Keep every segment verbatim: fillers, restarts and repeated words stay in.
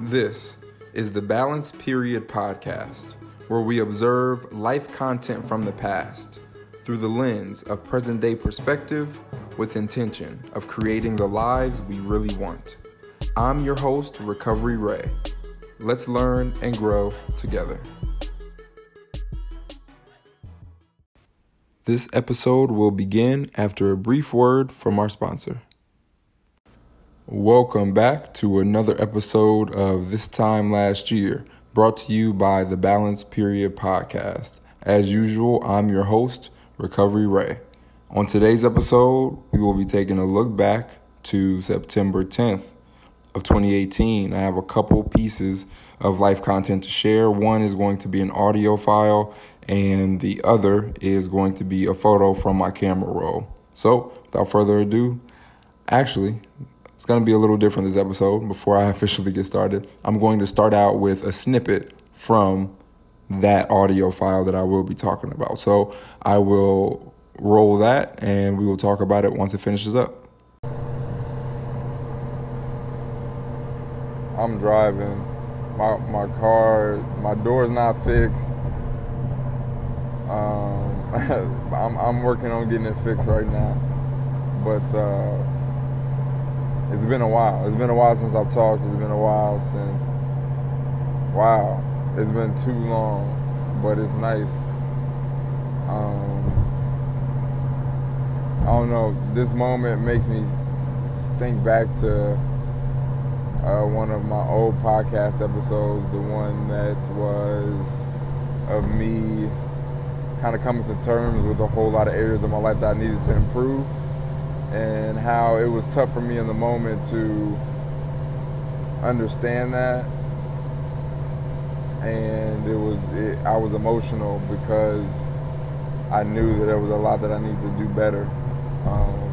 This is the Balance Period Podcast, where we observe life content from the past through the lens of present-day perspective with intention of creating the lives we really want. I'm your host, Recovery Ray. Let's learn and grow together. This episode will begin after a brief word from our sponsor. Welcome back to another episode of This Time Last Year, brought to you by the Balance Period Podcast. As usual, I'm your host, Recovery Ray. On today's episode, we will be taking a look back to September tenth of twenty eighteen. I have a couple pieces of life content to share. One is going to be an audio file, and the other is going to be a photo from my camera roll. So, without further ado, actually, it's going to be a little different this episode. Before I officially get started, I'm going to start out with a snippet from that audio file that I will be talking about. So I will roll that and we will talk about it once it finishes up. I'm driving. My my car, my door's not fixed. Um, I'm I'm working on getting it fixed right now, but uh, it's been a while. It's been a while since I've talked. It's been a while since. Wow, it's been too long, but it's nice. Um, I don't know. This moment makes me think back to Uh, one of my old podcast episodes, the one that was of me kind of coming to terms with a whole lot of areas of my life that I needed to improve, and how it was tough for me in the moment to understand that. And it was, it, I was emotional because I knew that there was a lot that I needed to do better. Um,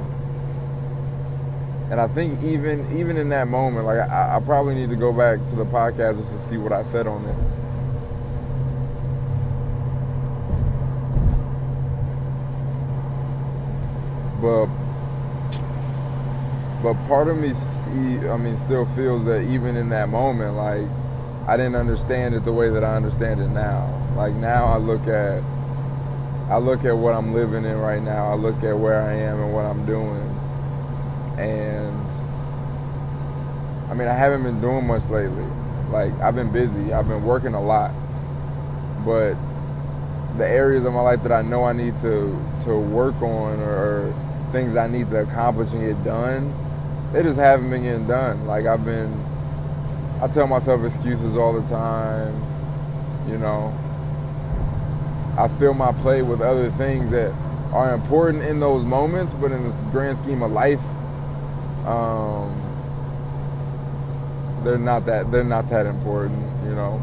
And I think even even in that moment, like I, I probably need to go back to the podcast just to see what I said on it. But but part of me, I mean, still feels that even in that moment, like I didn't understand it the way that I understand it now. Like now, I look at I look at what I'm living in right now. I look at where I am and what I'm doing. And I mean, I haven't been doing much lately. Like, I've been busy. I've been working a lot. But the areas of my life that I know I need to, to work on, or things that I need to accomplish and get done, they just haven't been getting done. Like, I've been, I tell myself excuses all the time, you know. I fill my plate with other things that are important in those moments, but in this grand scheme of life, Um, they're not that they're not that important, you know.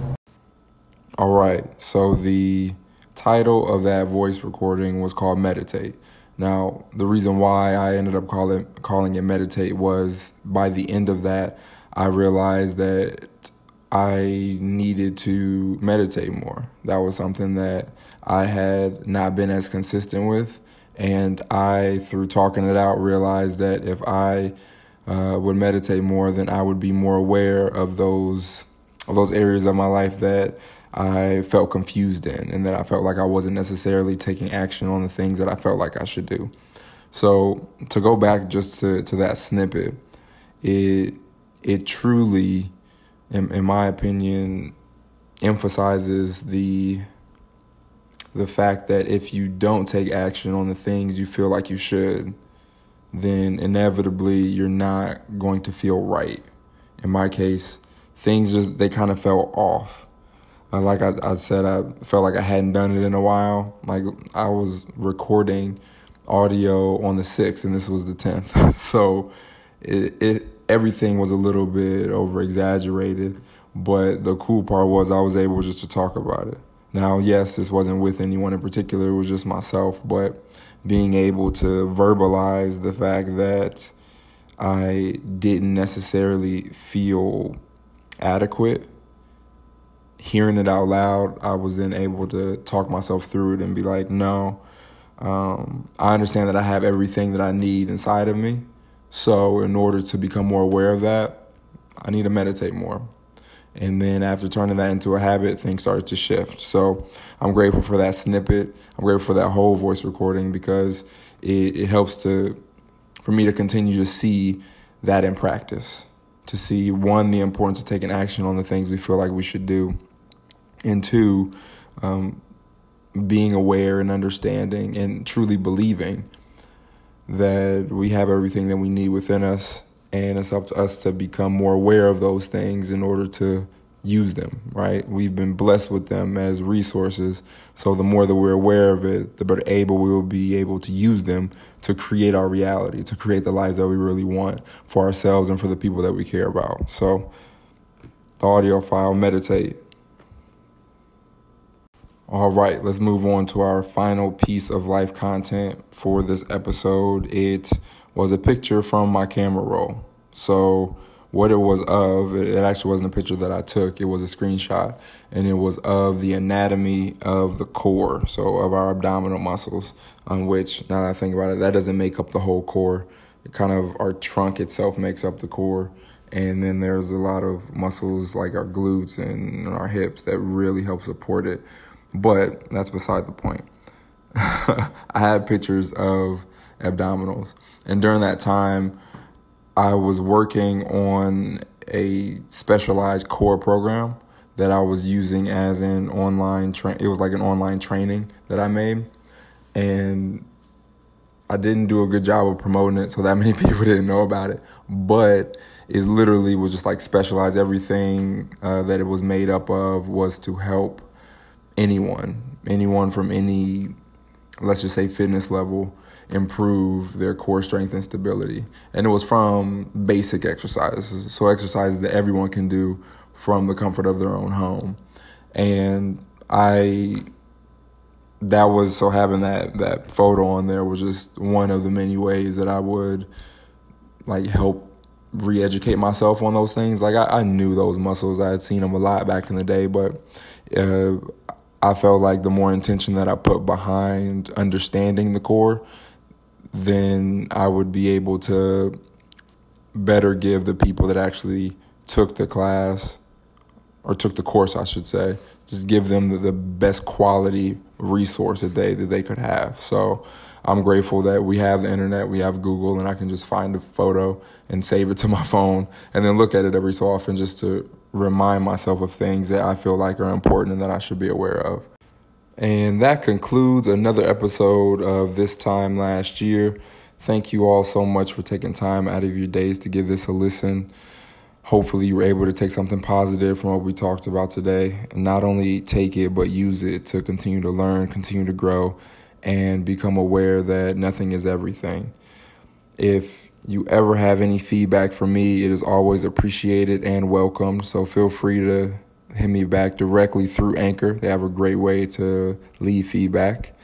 All right. So the title of that voice recording was called Meditate. Now, the reason why I ended up calling calling it Meditate was by the end of that, I realized that I needed to meditate more. That was something that I had not been as consistent with. And I, through talking it out, realized that if I uh, would meditate more, then I would be more aware of those of those areas of my life that I felt confused in, and that I felt like I wasn't necessarily taking action on the things that I felt like I should do. So to go back just to, to that snippet, it it truly, in, in my opinion, emphasizes the The fact that if you don't take action on the things you feel like you should, then inevitably you're not going to feel right. In my case, things just, they kind of fell off. Uh, like I, I said, I felt like I hadn't done it in a while. Like, I was recording audio on the sixth and this was the tenth. So it, it everything was a little bit over-exaggerated. But the cool part was I was able just to talk about it. Now, yes, this wasn't with anyone in particular. It was just myself. But being able to verbalize the fact that I didn't necessarily feel adequate, hearing it out loud, I was then able to talk myself through it and be like, no, um, I understand that I have everything that I need inside of me. So in order to become more aware of that, I need to meditate more. And then after turning that into a habit, things started to shift. So I'm grateful for that snippet. I'm grateful for that whole voice recording because it, it helps to for me to continue to see that in practice, to see, one, the importance of taking action on the things we feel like we should do, and two, um, being aware and understanding and truly believing that we have everything that we need within us. And it's up to us to become more aware of those things in order to use them, right? We've been blessed with them as resources. So the more that we're aware of it, the better able we will be able to use them to create our reality, to create the lives that we really want for ourselves and for the people that we care about. So the audio file, meditate. All right, let's move on to our final piece of life content for this episode. It was a picture from my camera roll. So what it was of, it actually wasn't a picture that I took. It was a screenshot, and it was of the anatomy of the core, so of our abdominal muscles, on which, now that I think about it, that doesn't make up the whole core. It kind of, our trunk itself makes up the core. And then there's a lot of muscles like our glutes and our hips that really help support it. But that's beside the point. I had pictures of abdominals. And during that time, I was working on a specialized core program that I was using as an online train. It was like an online training that I made. And I didn't do a good job of promoting it, so that many people didn't know about it. But it literally was just like specialized. Everything uh, that it was made up of was to help anyone, anyone from any, let's just say, fitness level, improve their core strength and stability. And it was from basic exercises, so exercises that everyone can do from the comfort of their own home. And I, that was, so having that, that photo on there was just one of the many ways that I would like help re-educate myself on those things. Like I, I knew those muscles, I had seen them a lot back in the day, but uh, I felt like the more intention that I put behind understanding the core, then I would be able to better give the people that actually took the class or took the course, I should say, just give them the, the best quality resource that they that they could have. So I'm grateful that we have the internet, we have Google, and I can just find a photo and save it to my phone and then look at it every so often just to remind myself of things that I feel like are important and that I should be aware of. And that concludes another episode of This Time Last Year. Thank you all so much for taking time out of your days to give this a listen. Hopefully you were able to take something positive from what we talked about today, and not only take it, but use it to continue to learn, continue to grow, and become aware that nothing is everything. If you ever have any feedback for me, it is always appreciated and welcomed. So feel free to hit me back directly through Anchor. They have a great way to leave feedback.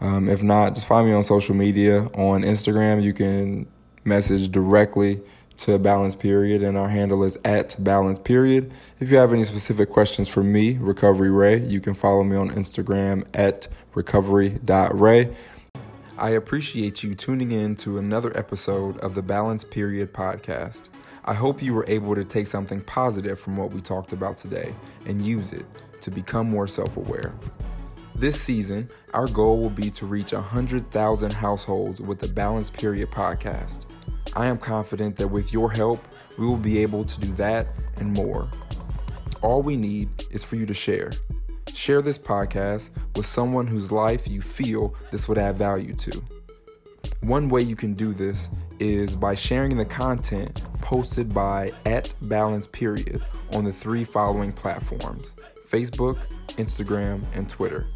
Um, if not, just find me on social media. On Instagram, you can message directly to Balance Period, and our handle is at Balance Period. If you have any specific questions for me, Recovery Ray, you can follow me on Instagram at recovery dot ray. I appreciate you tuning in to another episode of the Balance Period Podcast. I hope you were able to take something positive from what we talked about today and use it to become more self-aware. This season, our goal will be to reach one hundred thousand households with the Balance Period Podcast. I am confident that with your help, we will be able to do that and more. All we need is for you to share. Share this podcast with someone whose life you feel this would add value to. One way you can do this is by sharing the content posted by at Balance Period on the three following platforms: Facebook, Instagram, and Twitter.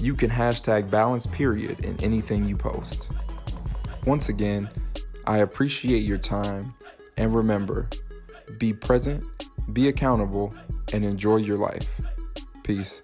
You can hashtag Balance Period in anything you post. Once again, I appreciate your time, and remember, be present, be accountable, and enjoy your life. Peace.